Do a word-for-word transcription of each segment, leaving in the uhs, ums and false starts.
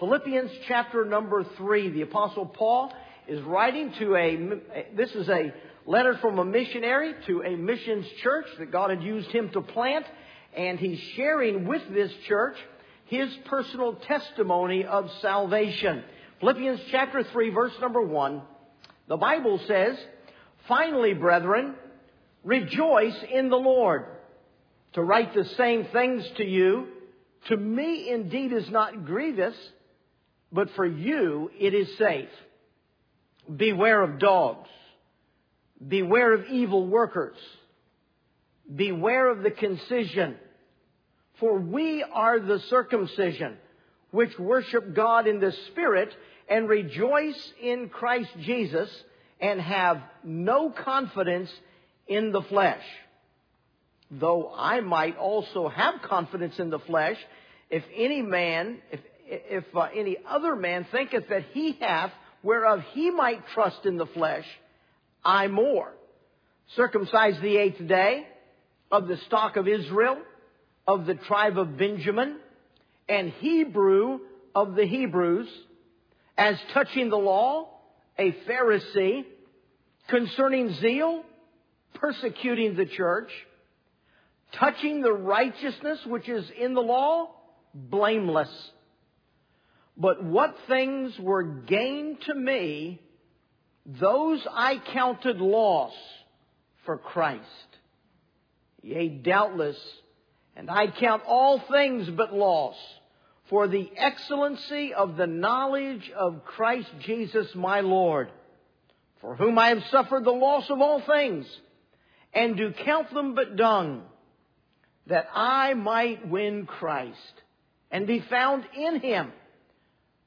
Philippians chapter number three, the Apostle Paul is writing to a, this is a letter from a missionary to a missions church that God had used him to plant, and he's sharing with this church his personal testimony of salvation. Philippians chapter three, verse number one, the Bible says, "Finally, brethren, rejoice in the Lord. To write the same things to you, to me indeed is not grievous, but for you it is safe. Beware of dogs. Beware of evil workers. Beware of the concision. For we are the circumcision, which worship God in the Spirit and rejoice in Christ Jesus and have no confidence in the flesh. Though I might also have confidence in the flesh, if any man, if, if uh, any other man thinketh that he hath, whereof he might trust in the flesh, I more. Circumcised the eighth day, of the stock of Israel, of the tribe of Benjamin, and Hebrew of the Hebrews, as touching the law, a Pharisee, concerning zeal, persecuting the church, touching the righteousness which is in the law, blameless. But what things were gain to me, those I counted loss for Christ. Yea, doubtless, and I count all things but loss, for the excellency of the knowledge of Christ Jesus my Lord, for whom I have suffered the loss of all things, and do count them but dung, that I might win Christ, and be found in him,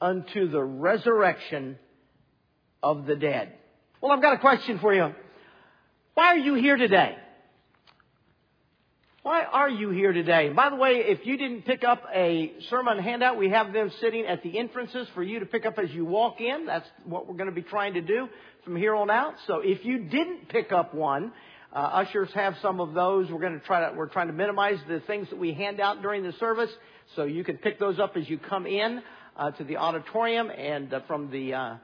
unto the resurrection of the dead." Well, I've got a question for you. Why are you here today? Why are you here today? By the way, if you didn't pick up a sermon handout, we have them sitting at the entrances for you to pick up as you walk in. That's what we're going to be trying to do from here on out. So if you didn't pick up one, uh, ushers have some of those. We're going to try to, we're trying to minimize the things that we hand out during the service, so you can pick those up as you come in uh, to the auditorium and uh, from the uh,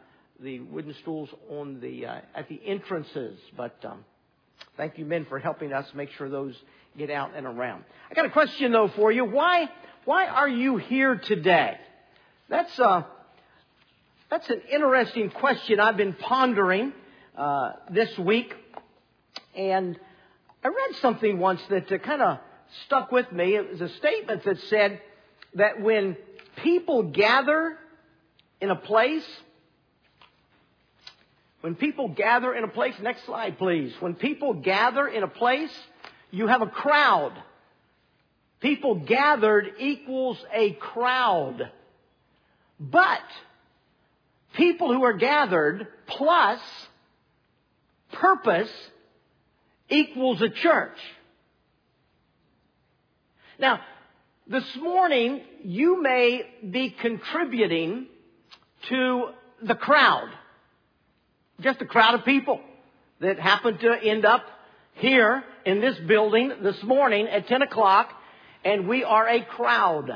the wooden stools on the uh, at the entrances. But um, thank you, men, for helping us make sure those get out and around. I got a question, though, for you. Why why are you here today? That's, uh, that's an interesting question I've been pondering uh, this week. And I read something once that uh, kind of stuck with me. It was a statement that said that when people gather in a place, when people gather in a place, next slide, please. When people gather in a place, you have a crowd. People gathered equals a crowd. But people who are gathered plus purpose equals a church. Now, this morning, you may be contributing to the crowd. Just a crowd of people that happen to end up here in this building this morning at ten o'clock, and we are a crowd.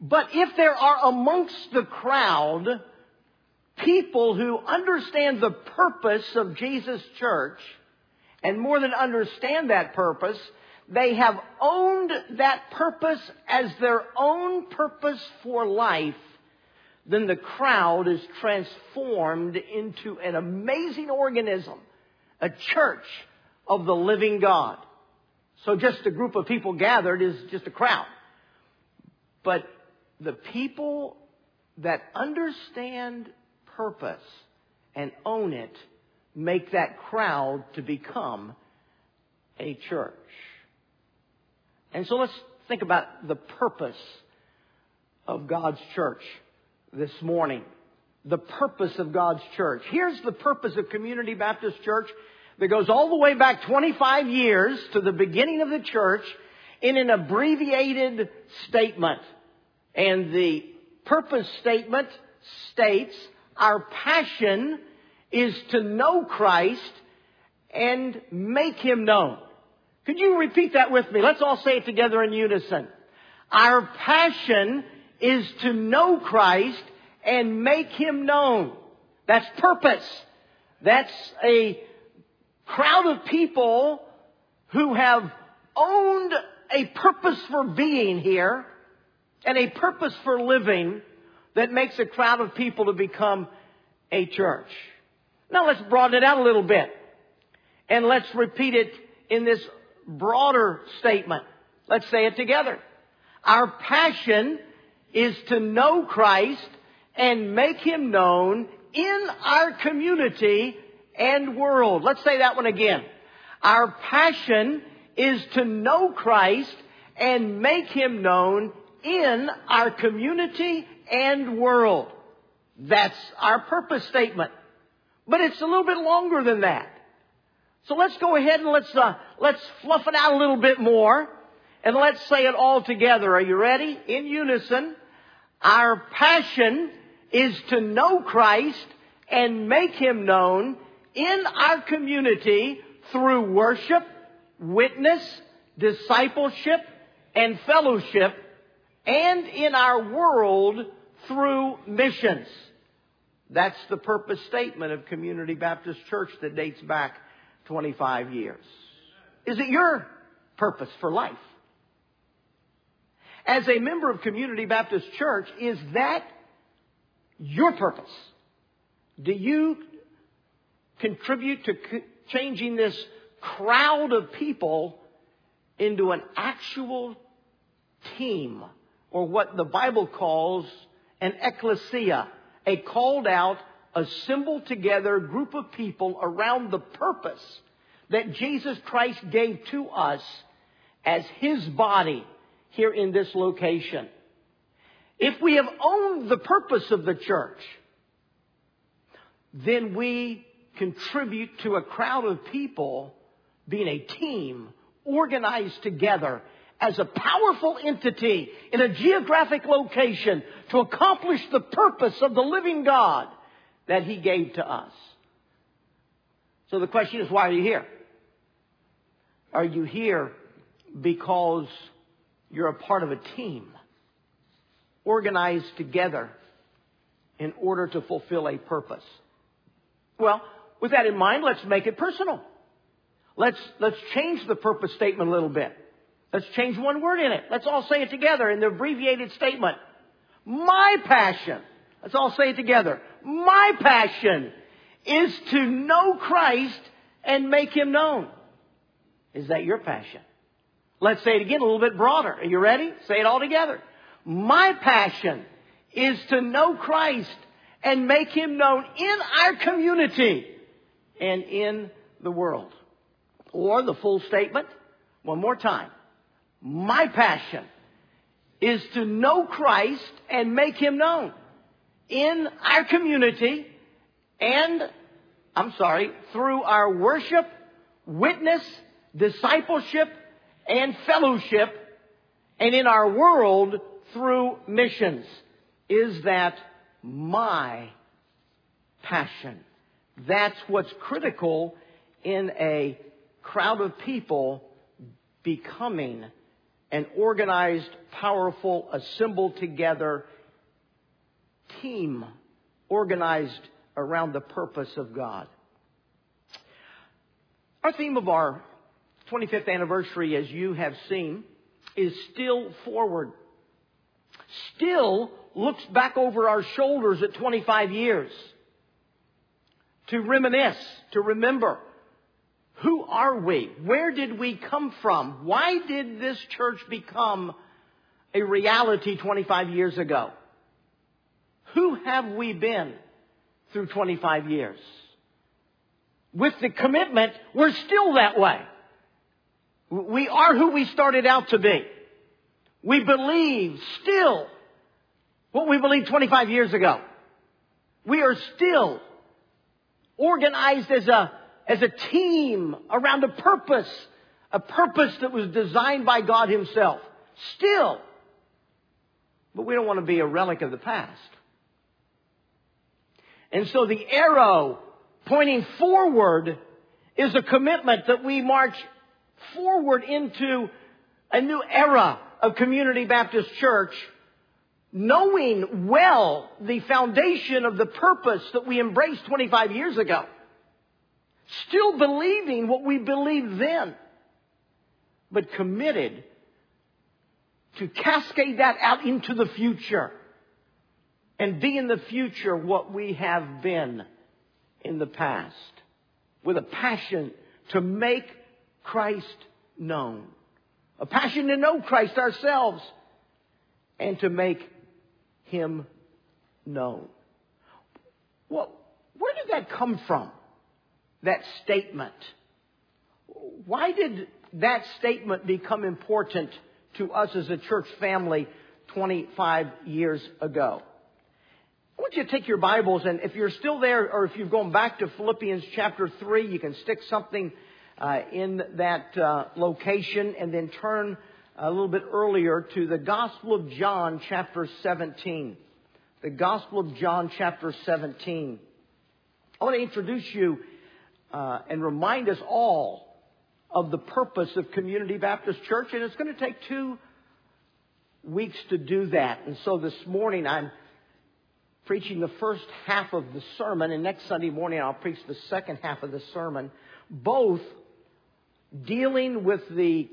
But if there are amongst the crowd people who understand the purpose of Jesus' church, and more than understand that purpose, they have owned that purpose as their own purpose for life, then the crowd is transformed into an amazing organism, a church of the living God. So just a group of people gathered is just a crowd. But the people that understand purpose and own it make that crowd to become a church. And so let's think about the purpose of God's church. this morning. The purpose of God's church. Here's the purpose of Community Baptist Church that goes all the way back twenty-five years to the beginning of the church in an abbreviated statement. And the purpose statement states, our passion is to know Christ and make Him known. Could you repeat that with me? Let's all say it together in unison. Our passion is to know Christ and make Him known. That's purpose. That's a crowd of people who have owned a purpose for being here and a purpose for living that makes a crowd of people to become a church. Now let's broaden it out a little bit. And let's repeat it in this broader statement. Let's say it together. Our passion is to know Christ and make Him known in our community and world. Let's say that one again. Our passion is to know Christ and make Him known in our community and world. That's our purpose statement. But it's a little bit longer than that. So let's go ahead and let's uh, let's fluff it out a little bit more. And let's say it all together. Are you ready? In unison. Our passion is to know Christ and make Him known in our community through worship, witness, discipleship, and fellowship, and in our world through missions. That's the purpose statement of Community Baptist Church that dates back twenty-five years. Is it your purpose for life? As a member of Community Baptist Church, is that your purpose? Do you contribute to c- changing this crowd of people into an actual team, or what the Bible calls an ecclesia, a called out, assembled together group of people around the purpose that Jesus Christ gave to us as His body here in this location? If we have owned the purpose of the church, then we contribute to a crowd of people being a team organized together as a powerful entity in a geographic location to accomplish the purpose of the living God that He gave to us. So the question is, why are you here? Are you here because you're a part of a team organized together in order to fulfill a purpose? Well, with that in mind, let's make it personal. Let's let's change the purpose statement a little bit. Let's change one word in it. Let's all say it together in the abbreviated statement. My passion. Let's all say it together. My passion is to know Christ and make Him known. Is that your passion? Let's say it again a little bit broader. Are you ready? Say it all together. My passion is to know Christ and make Him known in our community and in the world. Or the full statement, one more time. My passion is to know Christ and make Him known in our community and, I'm sorry, through our worship, witness, discipleship, and fellowship, and in our world through missions. Is that my passion? That's what's critical in a crowd of people becoming an organized, powerful, assembled together team organized around the purpose of God. Our theme of our twenty-fifth anniversary, as you have seen, is still forward. Still looks back over our shoulders at twenty-five years to reminisce, to remember. Who are we? Where did we come from? Why did this church become a reality twenty-five years ago? Who have we been through twenty-five years? With the commitment, we're still that way. We are who we started out to be. We believe still what we believed twenty-five years ago. We are still organized as a, as a team around a purpose, a purpose that was designed by God himself. Still. But we don't want to be a relic of the past. And so the arrow pointing forward is a commitment that we march forward into a new era of Community Baptist Church, knowing well the foundation of the purpose that we embraced twenty-five years ago. Still believing what we believed then, but committed to cascade that out into the future and be in the future what we have been in the past, with a passion to make Christ known, a passion to know Christ ourselves and to make him known. Well, where did that come from, that statement? Why did that statement become important to us as a church family twenty-five years ago? I want you to take your Bibles, and if you're still there or if you've gone back to Philippians chapter three, you can stick something uh, in that uh, location and then turn a little bit earlier to the Gospel of John chapter seventeen. The Gospel of John chapter seventeen. I want to introduce you uh, and remind us all of the purpose of Community Baptist Church. And it's going to take two weeks to do that. And so this morning I'm preaching the first half of the sermon. And next Sunday morning I'll preach the second half of the sermon. Both dealing with the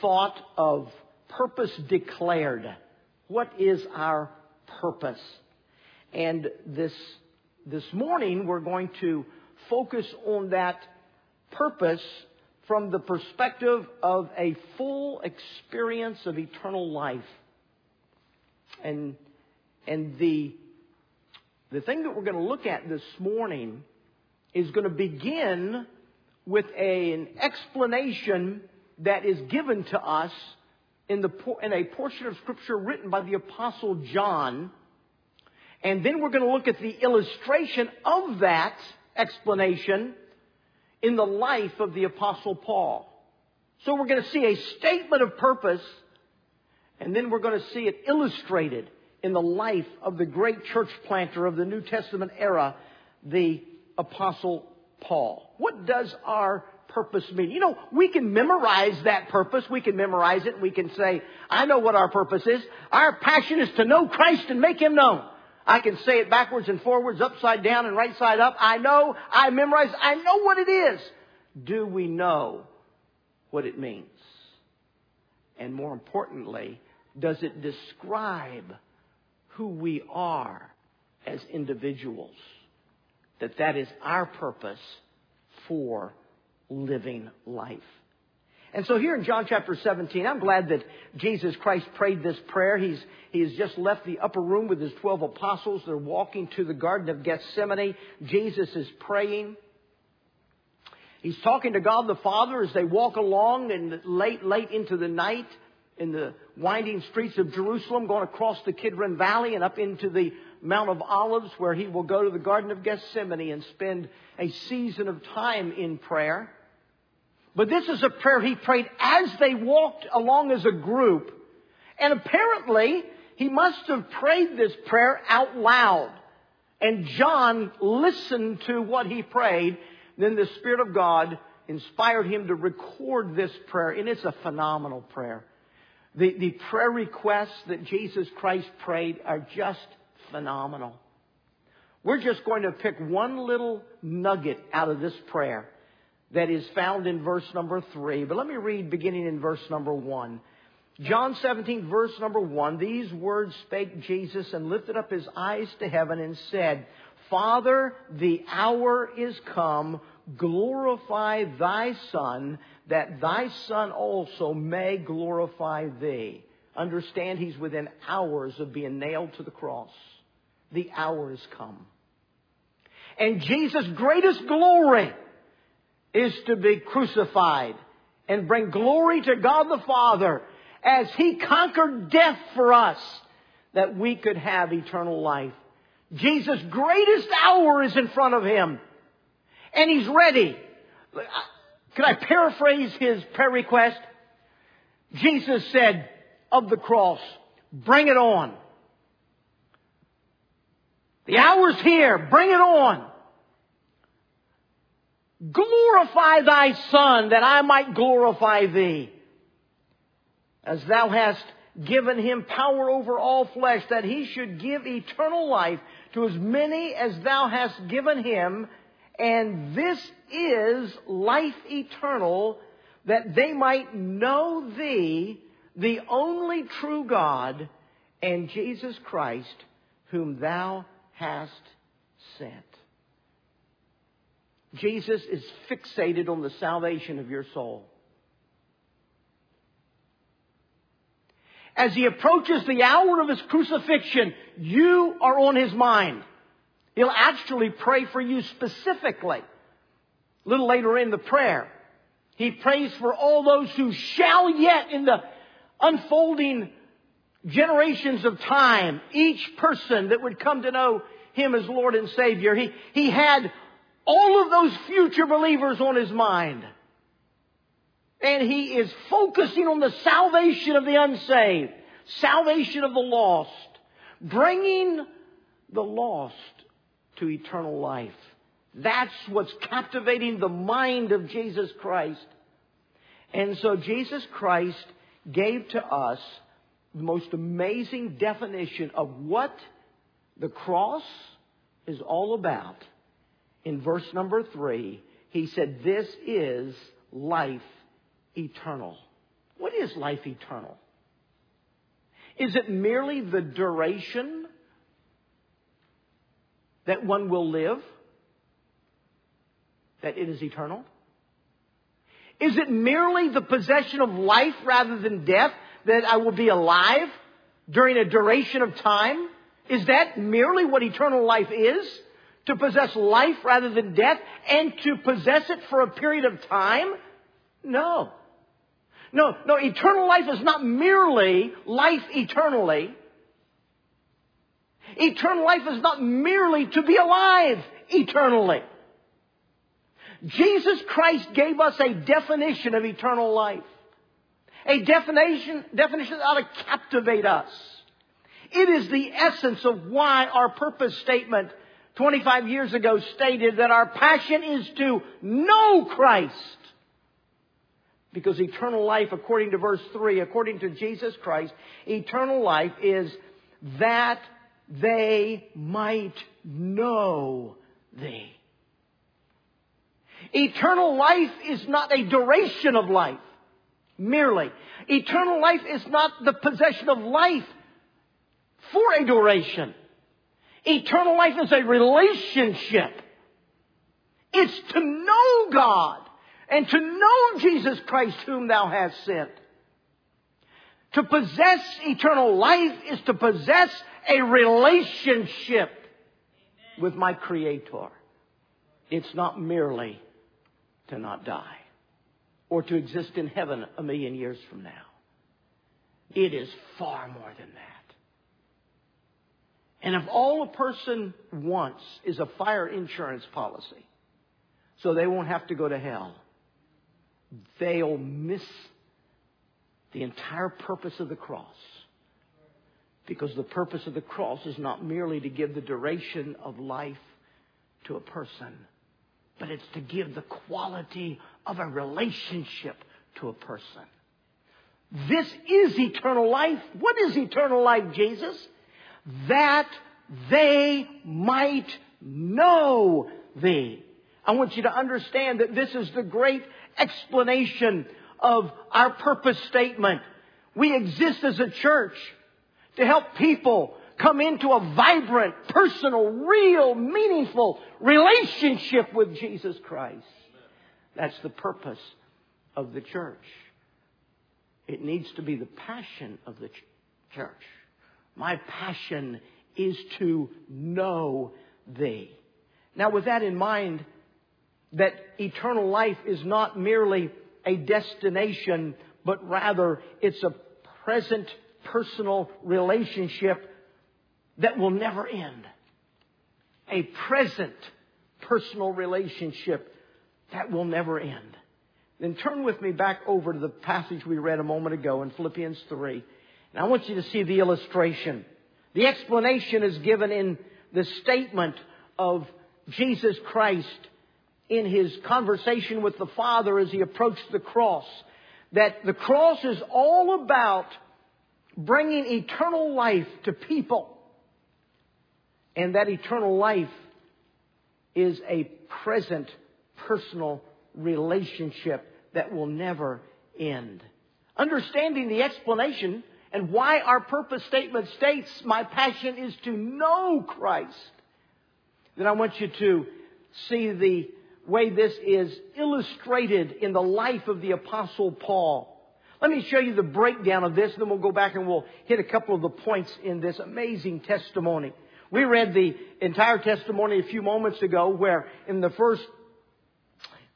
thought of purpose declared. What is our purpose? And this, this morning we're going to focus on that purpose from the perspective of a full experience of eternal life. And and the, the thing that we're going to look at this morning is going to begin with a, an explanation that is given to us in, the, in a portion of Scripture written by the Apostle John. And then we're going to look at the illustration of that explanation in the life of the Apostle Paul. So we're going to see a statement of purpose, and then we're going to see it illustrated in the life of the great church planter of the New Testament era, the Apostle Paul. What does our purpose mean? You know, we can memorize that purpose. We can memorize it. We can say, I know what our purpose is. Our passion is to know Christ and make him known. I can say it backwards and forwards, upside down and right side up. I know, I memorize, I know what it is. Do we know what it means? And more importantly, does it describe who we are as individuals? That that is our purpose for living life. And so here in John chapter seventeen, I'm glad that Jesus Christ prayed this prayer. He's, he has just left the upper room with his twelve apostles. They're walking to the Garden of Gethsemane. Jesus is praying. He's talking to God the Father as they walk along and late, late into the night in the winding streets of Jerusalem, going across the Kidron Valley and up into the Mount of Olives, where he will go to the Garden of Gethsemane and spend a season of time in prayer. But this is a prayer he prayed as they walked along as a group. And apparently, he must have prayed this prayer out loud. And John listened to what he prayed. Then the Spirit of God inspired him to record this prayer. And it's a phenomenal prayer. The, the prayer requests that Jesus Christ prayed are just phenomenal. We're just going to pick one little nugget out of this prayer that is found in verse number three. But let me read beginning in verse number one. John seventeen, verse number one. These words spake Jesus, and lifted up his eyes to heaven and said, Father, the hour is come. Glorify thy Son, that thy Son also may glorify thee. Understand, he's within hours of being nailed to the cross. The hour is come. And Jesus' greatest glory is to be crucified and bring glory to God the Father as he conquered death for us. that we could have eternal life. Jesus' greatest hour is in front of him. And he's ready. Could I paraphrase his prayer request? Jesus said of the cross, bring it on. The hour's here. Bring it on. Glorify thy Son, that I might glorify thee. As thou hast given him power over all flesh, that he should give eternal life to as many as thou hast given him. And this is life eternal, that they might know thee, the only true God, and Jesus Christ, whom thou hast sent. Jesus is fixated on the salvation of your soul. As he approaches the hour of his crucifixion, you are on his mind. He'll actually pray for you specifically. A little later in the prayer, he prays for all those who shall yet in the unfolding generations of time, each person that would come to know him as Lord and Savior. He, he had all of those future believers on his mind. And he is focusing on the salvation of the unsaved, salvation of the lost, bringing the lost to eternal life. That's what's captivating the mind of Jesus Christ. And so Jesus Christ gave to us the most amazing definition of what the cross is all about. In verse number three, he said, this is life eternal. What is life eternal? Is it merely the duration that one will live? That it is eternal? Is it merely the possession of life rather than death? That I will be alive during a duration of time? Is that merely what eternal life is? To possess life rather than death and to possess it for a period of time? No. No, no, eternal life is not merely life eternally. Eternal life is not merely to be alive eternally. Jesus Christ gave us a definition of eternal life. A definition, definition that ought to captivate us. It is the essence of why our purpose statement twenty-five years ago stated that our passion is to know Christ. Because eternal life, according to verse three, according to Jesus Christ, eternal life is that they might know thee. Eternal life is not a duration of life, merely. Eternal life is not the possession of life for a duration. Eternal life is a relationship. It's to know God and to know Jesus Christ whom thou hast sent. To possess eternal life is to possess a relationship Amen. With my Creator. It's not merely to not die or to exist in heaven a million years from now. It is far more than that. And if all a person wants is a fire insurance policy so they won't have to go to hell, they'll miss the entire purpose of the cross. Because the purpose of the cross is not merely to give the duration of life to a person, but it's to give the quality of a relationship to a person. This is eternal life. What is eternal life, Jesus? That they might know thee. I want you to understand that this is the great explanation of our purpose statement. We exist as a church to help people come into a vibrant, personal, real, meaningful relationship with Jesus Christ. That's the purpose of the church. It needs to be the passion of the ch- church. My passion is to know thee. Now, with that in mind, that eternal life is not merely a destination, but rather it's a present personal relationship that will never end. A present personal relationship that will never end. Then turn with me back over to the passage we read a moment ago in Philippians three. And I want you to see the illustration. The explanation is given in the statement of Jesus Christ in his conversation with the Father as he approached the cross. That the cross is all about bringing eternal life to people. And that eternal life is a present, personal relationship that will never end. Understanding the explanation and why our purpose statement states, my passion is to know Christ. Then I want you to see the way this is illustrated in the life of the Apostle Paul. Let me show you the breakdown of this, then we'll go back and we'll hit a couple of the points in this amazing testimony. We read the entire testimony a few moments ago where in the first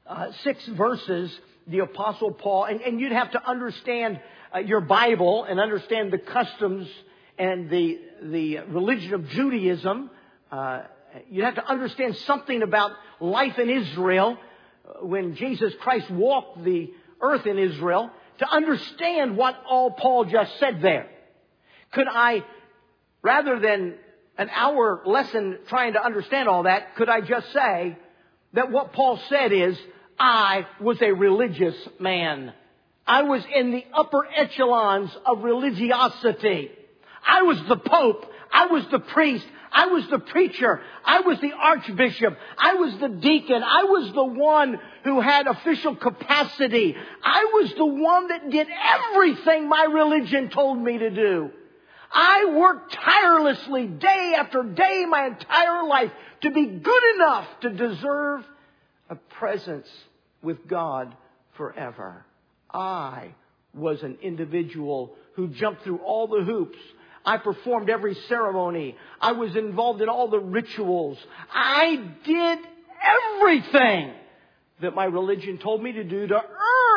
uh, six verses, the Apostle Paul, and, and you'd have to understand uh, your Bible and understand the customs and the, the religion of Judaism. Uh, you'd have to understand something about life in Israel when Jesus Christ walked the earth in Israel to understand what all Paul just said there. Could I, rather than an hour lesson trying to understand all that, could I just say that what Paul said is, I was a religious man. I was in the upper echelons of religiosity. I was the Pope. I was the priest. I was the preacher. I was the archbishop. I was the deacon. I was the one who had official capacity. I was the one that did everything my religion told me to do. I worked tirelessly day after day my entire life to be good enough to deserve a presence with God forever. I was an individual who jumped through all the hoops. I performed every ceremony. I was involved in all the rituals. I did everything that my religion told me to do to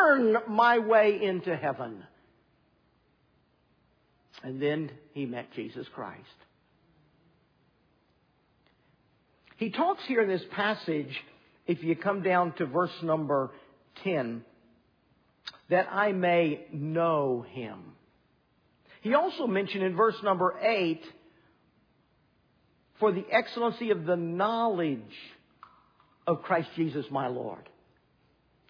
earn my way into heaven. And then he met Jesus Christ. He talks here in this passage, if you come down to verse number ten, that I may know him. He also mentioned in verse number eight, for the excellency of the knowledge of Christ Jesus my Lord.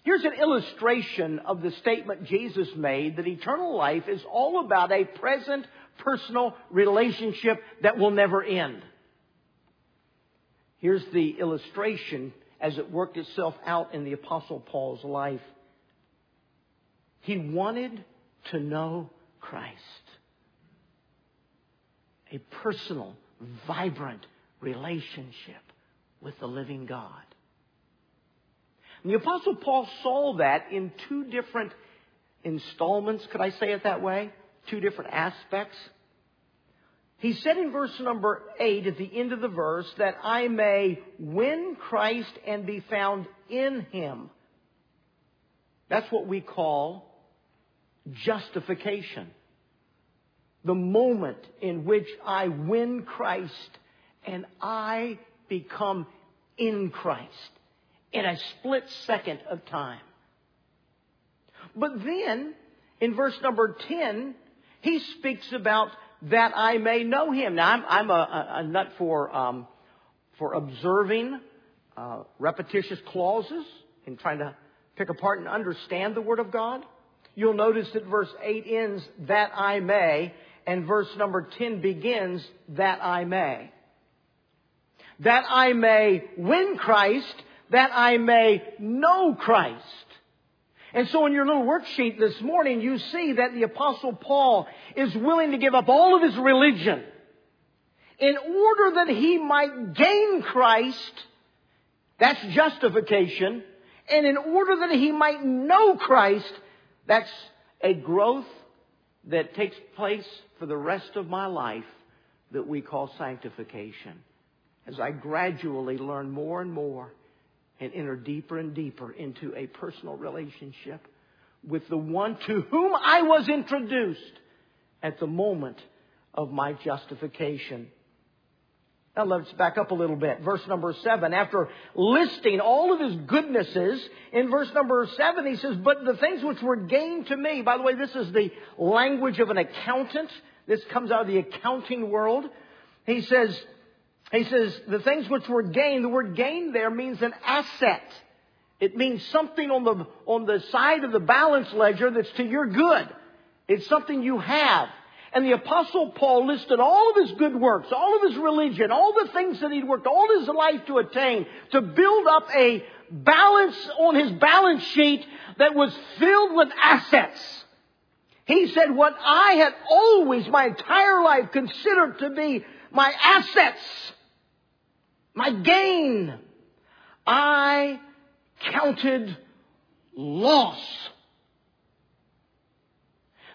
Here's an illustration of the statement Jesus made that eternal life is all about a present personal relationship that will never end. Here's the illustration as it worked itself out in the Apostle Paul's life. He wanted to know Christ. A personal, vibrant relationship with the living God. And the Apostle Paul saw that in two different installments, could I say it that way? Two different aspects. He said in verse number eight at the end of the verse that I may win Christ and be found in him. That's what we call justification. The moment in which I win Christ and I become in Christ. In a split second of time. But then, in verse number ten, he speaks about that I may know him. Now, I'm, I'm a, a nut for um, for observing uh, repetitious clauses and trying to pick apart and understand the Word of God. You'll notice that verse eight ends, that I may, and verse number ten begins, that I may. That I may win Christ, that I may know Christ. And so in your little worksheet this morning, you see that the Apostle Paul is willing to give up all of his religion in order that he might gain Christ. That's justification. And in order that he might know Christ, that's a growth that takes place for the rest of my life that we call sanctification. As I gradually learn more and more and enter deeper and deeper into a personal relationship with the one to whom I was introduced at the moment of my justification. Now let's back up a little bit. Verse number seven, after listing all of his goodnesses, in verse number seven he says, but the things which were gained to me. By the way, this is the language of an accountant. This comes out of the accounting world. He says, he says, the things which were gained, the word gain there means an asset. It means something on the, on the side of the balance ledger that's to your good. It's something you have. And the Apostle Paul listed all of his good works, all of his religion, all the things that he'd worked all his life to attain, to build up a balance on his balance sheet that was filled with assets. He said, what I had always, my entire life, considered to be my assets, my gain, I counted loss.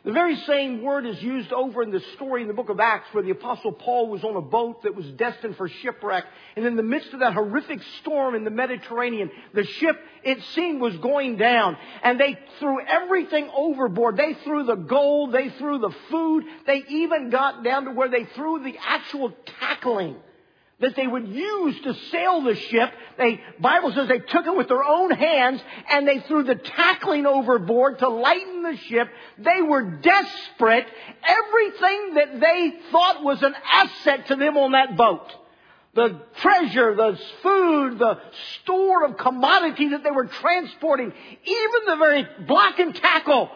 The very same word is used over in the story in the book of Acts where the Apostle Paul was on a boat that was destined for shipwreck. And in the midst of that horrific storm in the Mediterranean, the ship, it seemed, was going down. And they threw everything overboard. They threw the gold. They threw the food. They even got down to where they threw the actual tackling that they would use to sail the ship. The Bible says they took it with their own hands and they threw the tackling overboard to lighten the ship. They were desperate. Everything that they thought was an asset to them on that boat, the treasure, the food, the store of commodity that they were transporting, even the very block and tackle,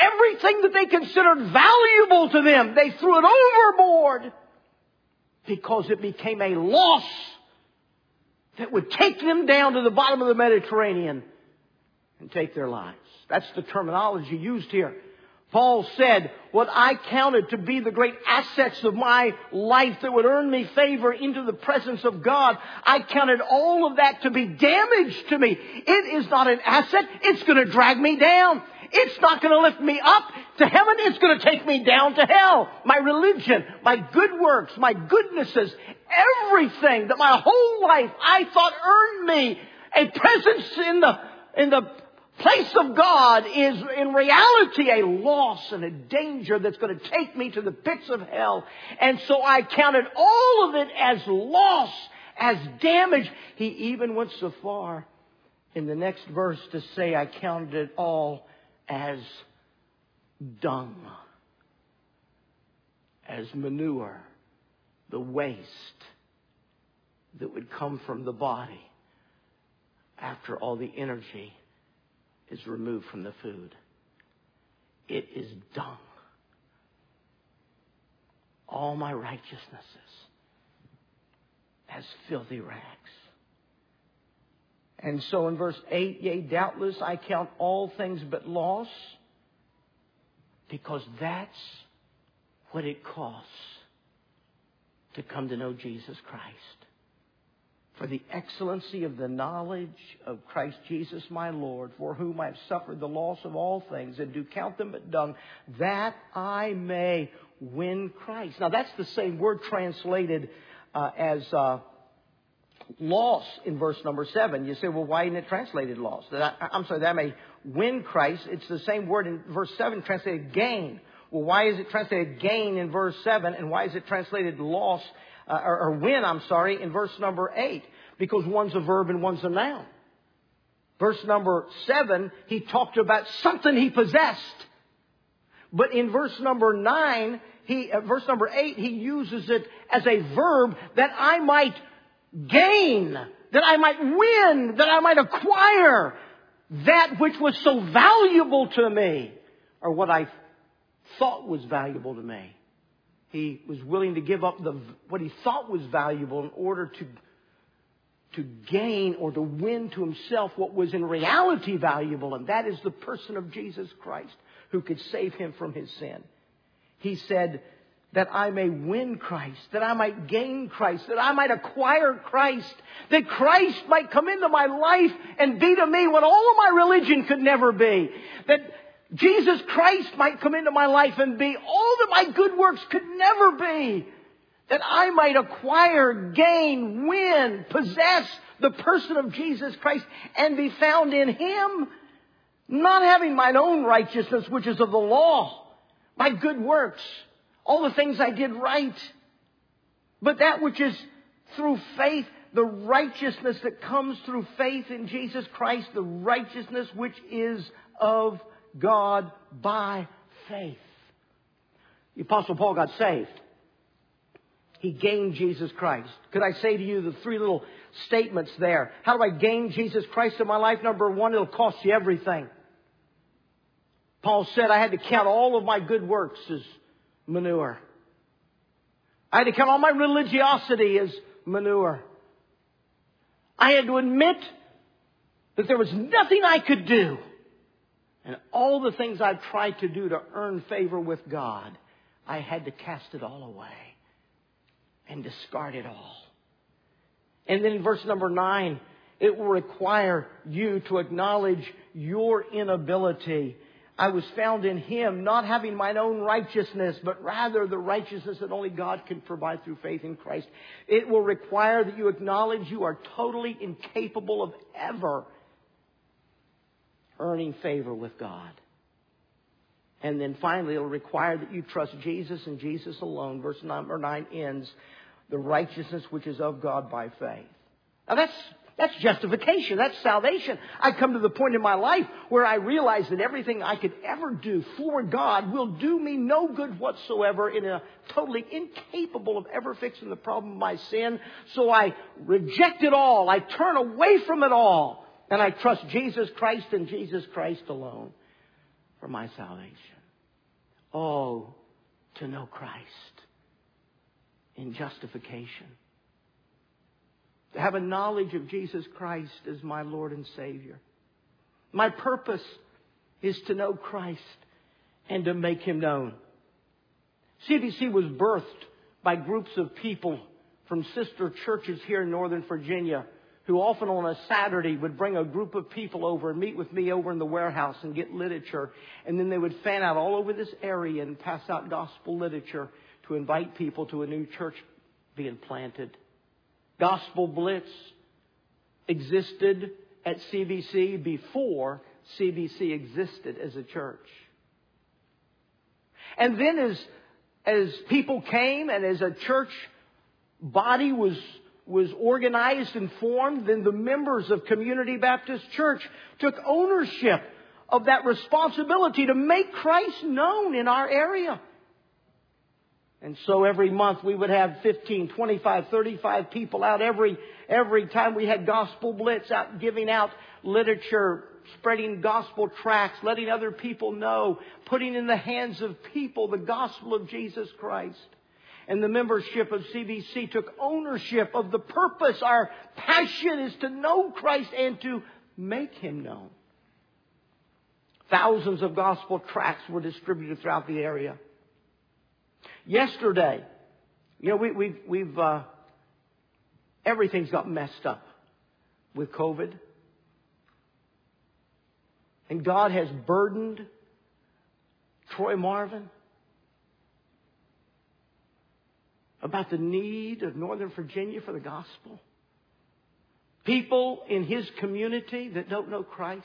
everything that they considered valuable to them, they threw it overboard. Because it became a loss that would take them down to the bottom of the Mediterranean and take their lives. That's the terminology used here. Paul said, what I counted to be the great assets of my life that would earn me favor into the presence of God, I counted all of that to be damage to me. It is not an asset. It's going to drag me down. It's not going to lift me up to heaven. It's going to take me down to hell. My religion, my good works, my goodnesses, everything that my whole life I thought earned me a presence in the, in the place of God is in reality a loss and a danger that's going to take me to the pits of hell. And so I counted all of it as loss, as damage. He even went so far in the next verse to say, I counted it all as dung, as manure, the waste that would come from the body after all the energy is removed from the food. It is dung. All my righteousnesses as filthy rags. And so in verse eight, yea, doubtless I count all things but loss, because that's what it costs to come to know Jesus Christ. For the excellency of the knowledge of Christ Jesus my Lord, for whom I have suffered the loss of all things, and do count them but dung, that I may win Christ. Now that's the same word translated uh, as... Uh, loss in verse number seven. You say, well, why isn't it translated loss? That I, I'm sorry, that I may win Christ. It's the same word in verse seven translated gain. Well, why is it translated gain in verse seven? And why is it translated loss uh, or, or win, I'm sorry, in verse number eight? Because one's a verb and one's a noun. Verse number seven, he talked about something he possessed. But in verse number nine, he, uh, verse number eight, he uses it as a verb that I might gain, that I might win, that I might acquire that which was so valuable to me, or what I thought was valuable to me. He was willing to give up the what he thought was valuable in order to, to gain or to win to himself what was in reality valuable, and that is the person of Jesus Christ who could save him from his sin. He said, that I may win Christ, that I might gain Christ, that I might acquire Christ, that Christ might come into my life and be to me what all of my religion could never be, that Jesus Christ might come into my life and be all that my good works could never be, that I might acquire, gain, win, possess the person of Jesus Christ and be found in Him, not having mine own righteousness, which is of the law, my good works, all the things I did right, but that which is through faith, the righteousness that comes through faith in Jesus Christ, the righteousness which is of God by faith. The Apostle Paul got saved. He gained Jesus Christ. Could I say to you the three little statements there? How do I gain Jesus Christ in my life? Number one, it'll cost you everything. Paul said, I had to count all of my good works as manure. I had to count all my religiosity as manure. I had to admit that there was nothing I could do. And all the things I've tried to do to earn favor with God, I had to cast it all away and discard it all. And then in verse number nine, it will require you to acknowledge your inability. I was found in Him, not having mine own righteousness, but rather the righteousness that only God can provide through faith in Christ. It will require that you acknowledge you are totally incapable of ever earning favor with God. And then finally, it'll require that you trust Jesus and Jesus alone. Verse number nine ends, the righteousness which is of God by faith. Now that's That's justification. That's salvation. I come to the point in my life where I realize that everything I could ever do for God will do me no good whatsoever, and I'm totally incapable of ever fixing the problem of my sin. So I reject it all. I turn away from it all. And I trust Jesus Christ and Jesus Christ alone for my salvation. Oh, to know Christ in justification. To have a knowledge of Jesus Christ as my Lord and Savior. My purpose is to know Christ and to make Him known. C B C was birthed by groups of people from sister churches here in Northern Virginia who often on a Saturday would bring a group of people over and meet with me over in the warehouse and get literature. And then they would fan out all over this area and pass out gospel literature to invite people to a new church being planted. Gospel Blitz existed at C B C before C B C existed as a church. And then as as people came and as a church body was, was organized and formed, then the members of Community Baptist Church took ownership of that responsibility to make Christ known in our area. And so every month we would have fifteen, twenty-five, thirty-five people out every every time we had Gospel Blitz out giving out literature, spreading gospel tracts, letting other people know, putting in the hands of people the gospel of Jesus Christ. And the membership of C B C took ownership of the purpose. Our passion is to know Christ and to make Him known. Thousands of gospel tracts were distributed throughout the area. Yesterday, you know, we, we've, we've uh, everything's got messed up with COVID. And God has burdened Troy Marvin about the need of Northern Virginia for the gospel. People in his community that don't know Christ,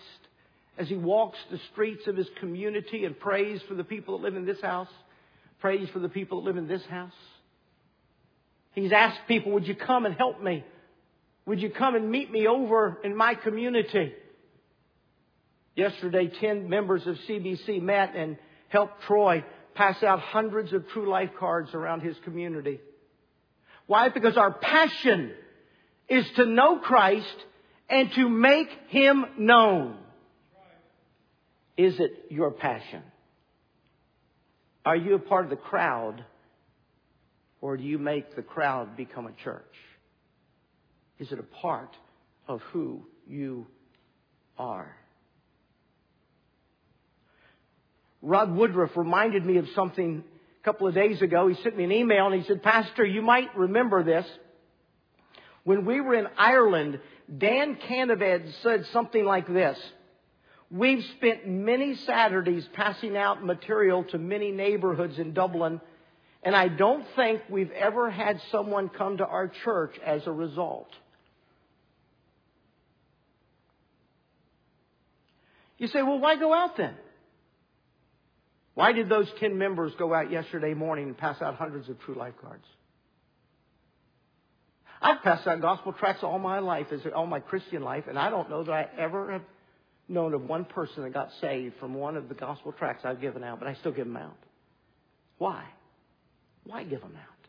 as he walks the streets of his community and prays for the people that live in this house, prays for the people that live in this house. He's asked people, would you come and help me? Would you come and meet me over in my community? Yesterday, ten members of C B C met and helped Troy pass out hundreds of True Life cards around his community. Why? Because our passion is to know Christ and to make Him known. Is it your passion? Are you a part of the crowd, or do you make the crowd become a church? Is it a part of who you are? Rod Woodruff reminded me of something a couple of days ago. He sent me an email and he said, Pastor, you might remember this. When we were in Ireland, Dan Canaved said something like this. We've spent many Saturdays passing out material to many neighborhoods in Dublin, and I don't think we've ever had someone come to our church as a result. You say, well, why go out then? Why did those ten members go out yesterday morning and pass out hundreds of True Life cards? I've passed out gospel tracts all my life, all my Christian life, and I don't know that I ever have known of one person that got saved from one of the gospel tracts I've given out, but I still give them out. Why? Why give them out?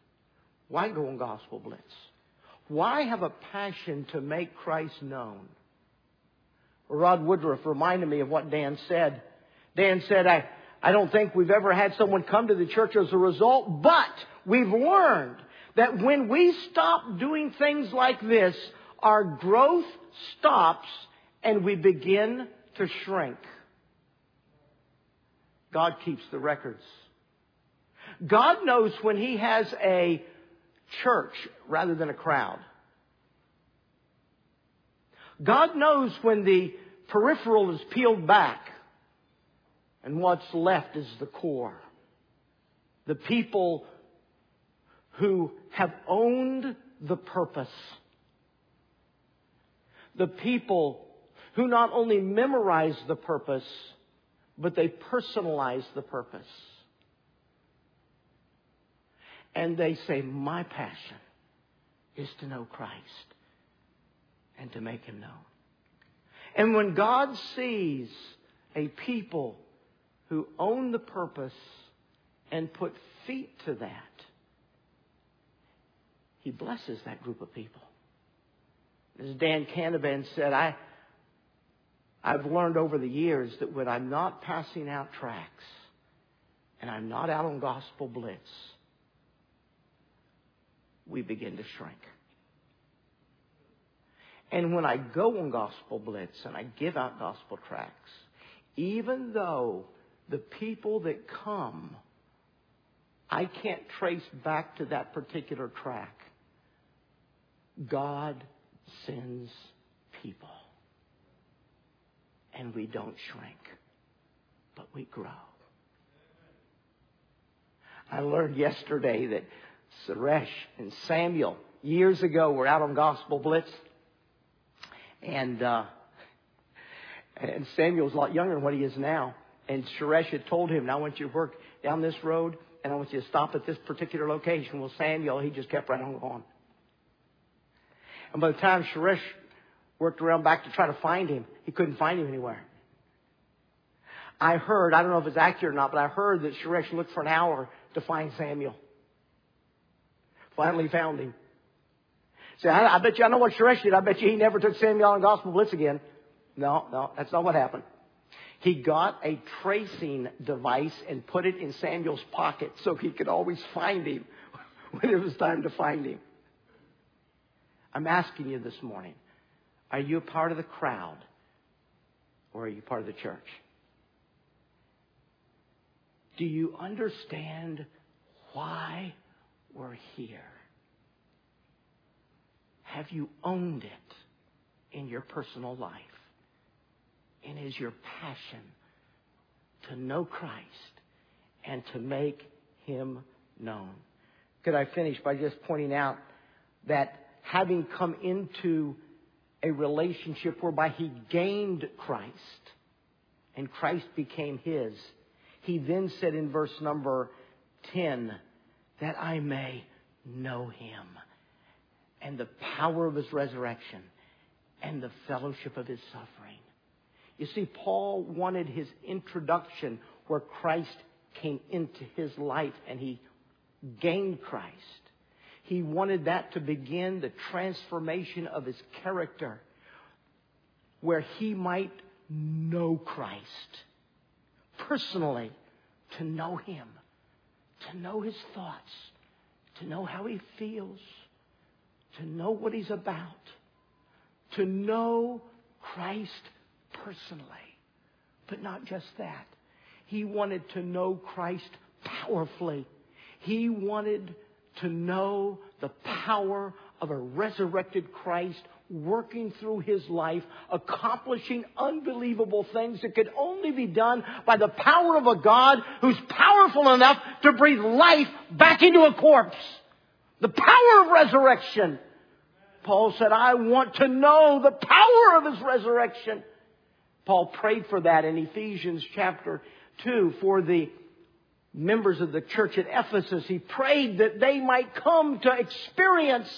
Why go on Gospel Blitz? Why have a passion to make Christ known? Rod Woodruff reminded me of what Dan said. Dan said, I, I don't think we've ever had someone come to the church as a result, but we've learned that when we stop doing things like this, our growth stops and we begin to shrink. God keeps the records. God knows when He has a church rather than a crowd. God knows when the peripheral is peeled back and what's left is the core. The people who have owned the purpose. The people who not only memorize the purpose, but they personalize the purpose. And they say, my passion is to know Christ and to make Him known. And when God sees a people who own the purpose and put feet to that, He blesses that group of people. As Dan Canaved said, I, I've learned over the years that when I'm not passing out tracts and I'm not out on Gospel Blitz, we begin to shrink. And when I go on Gospel Blitz and I give out gospel tracts, even though the people that come, I can't trace back to that particular tract, God sends people. And we don't shrink, but we grow. I learned yesterday that Suresh and Samuel, years ago, were out on Gospel Blitz. And uh, and Samuel's a lot younger than what he is now. And Suresh had told him, now I want you to work down this road, and I want you to stop at this particular location. Well, Samuel, he just kept right on going. And by the time Suresh worked around back to try to find him, he couldn't find him anywhere. I heard, I don't know if it's accurate or not, but I heard that Suresh looked for an hour to find Samuel. Finally found him. Say, I, I bet you, I know what Suresh did. I bet you he never took Samuel on Gospel Blitz again. No, no, that's not what happened. He got a tracing device and put it in Samuel's pocket so he could always find him when it was time to find him. I'm asking you this morning, are you a part of the crowd or are you part of the church? Do you understand why we're here? Have you owned it in your personal life? And is your passion to know Christ and to make Him known? Could I finish by just pointing out that having come into a relationship whereby he gained Christ and Christ became his, he then said in verse number ten, that I may know Him and the power of His resurrection and the fellowship of His suffering. You see, Paul wanted his introduction where Christ came into his life and he gained Christ. He wanted that to begin the transformation of his character where he might know Christ personally, to know Him, to know His thoughts, to know how He feels, to know what He's about, to know Christ personally. But not just that. He wanted to know Christ powerfully. He wanted to know the power of a resurrected Christ working through His life, accomplishing unbelievable things that could only be done by the power of a God who's powerful enough to breathe life back into a corpse. The power of resurrection. Paul said, I want to know the power of His resurrection. Paul prayed for that in Ephesians chapter two for the members of the church at Ephesus. He prayed that they might come to experience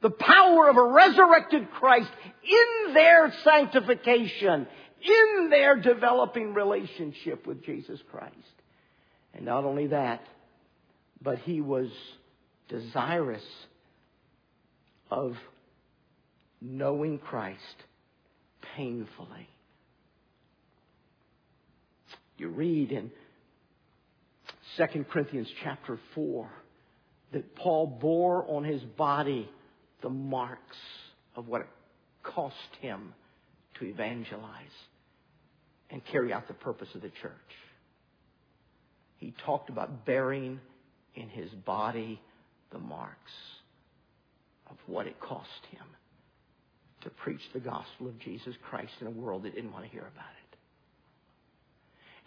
the power of a resurrected Christ in their sanctification, in their developing relationship with Jesus Christ. And not only that, but he was desirous of knowing Christ painfully. You read in Second Corinthians chapter four that Paul bore on his body the marks of what it cost him to evangelize and carry out the purpose of the church. He talked about bearing in his body the marks of what it cost him to preach the gospel of Jesus Christ in a world that didn't want to hear about it.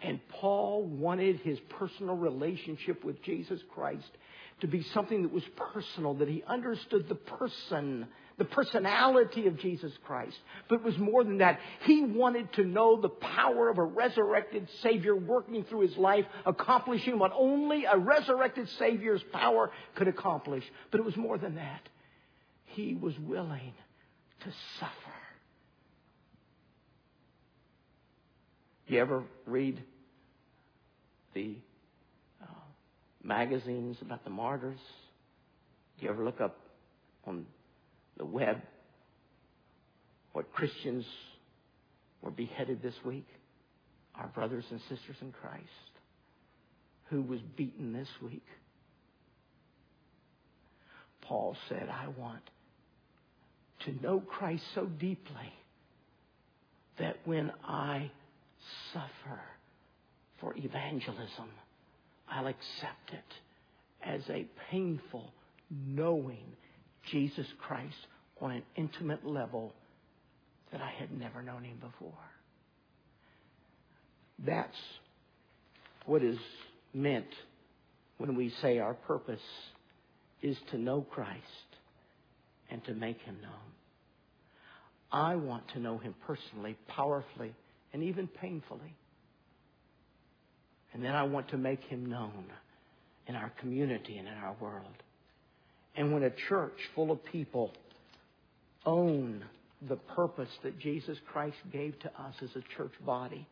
And Paul wanted his personal relationship with Jesus Christ to be something that was personal, that he understood the person, the personality of Jesus Christ. But it was more than that. He wanted to know the power of a resurrected Savior working through his life, accomplishing what only a resurrected Savior's power could accomplish. But it was more than that. He was willing to suffer. You ever read the uh, magazines about the martyrs? Do you ever look up on the web what Christians were beheaded this week? Our brothers and sisters in Christ. Who was beaten this week? Paul said, I want to know Christ so deeply that when I suffer for evangelism, I'll accept it as a painful knowing Jesus Christ on an intimate level that I had never known him before. That's what is meant when we say our purpose is to know Christ and to make him known. I want to know him personally, powerfully, and even painfully. And then I want to make him known in our community and in our world. And when a church full of people own the purpose that Jesus Christ gave to us as a church body,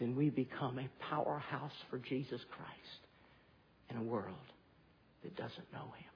then we become a powerhouse for Jesus Christ in a world that doesn't know him.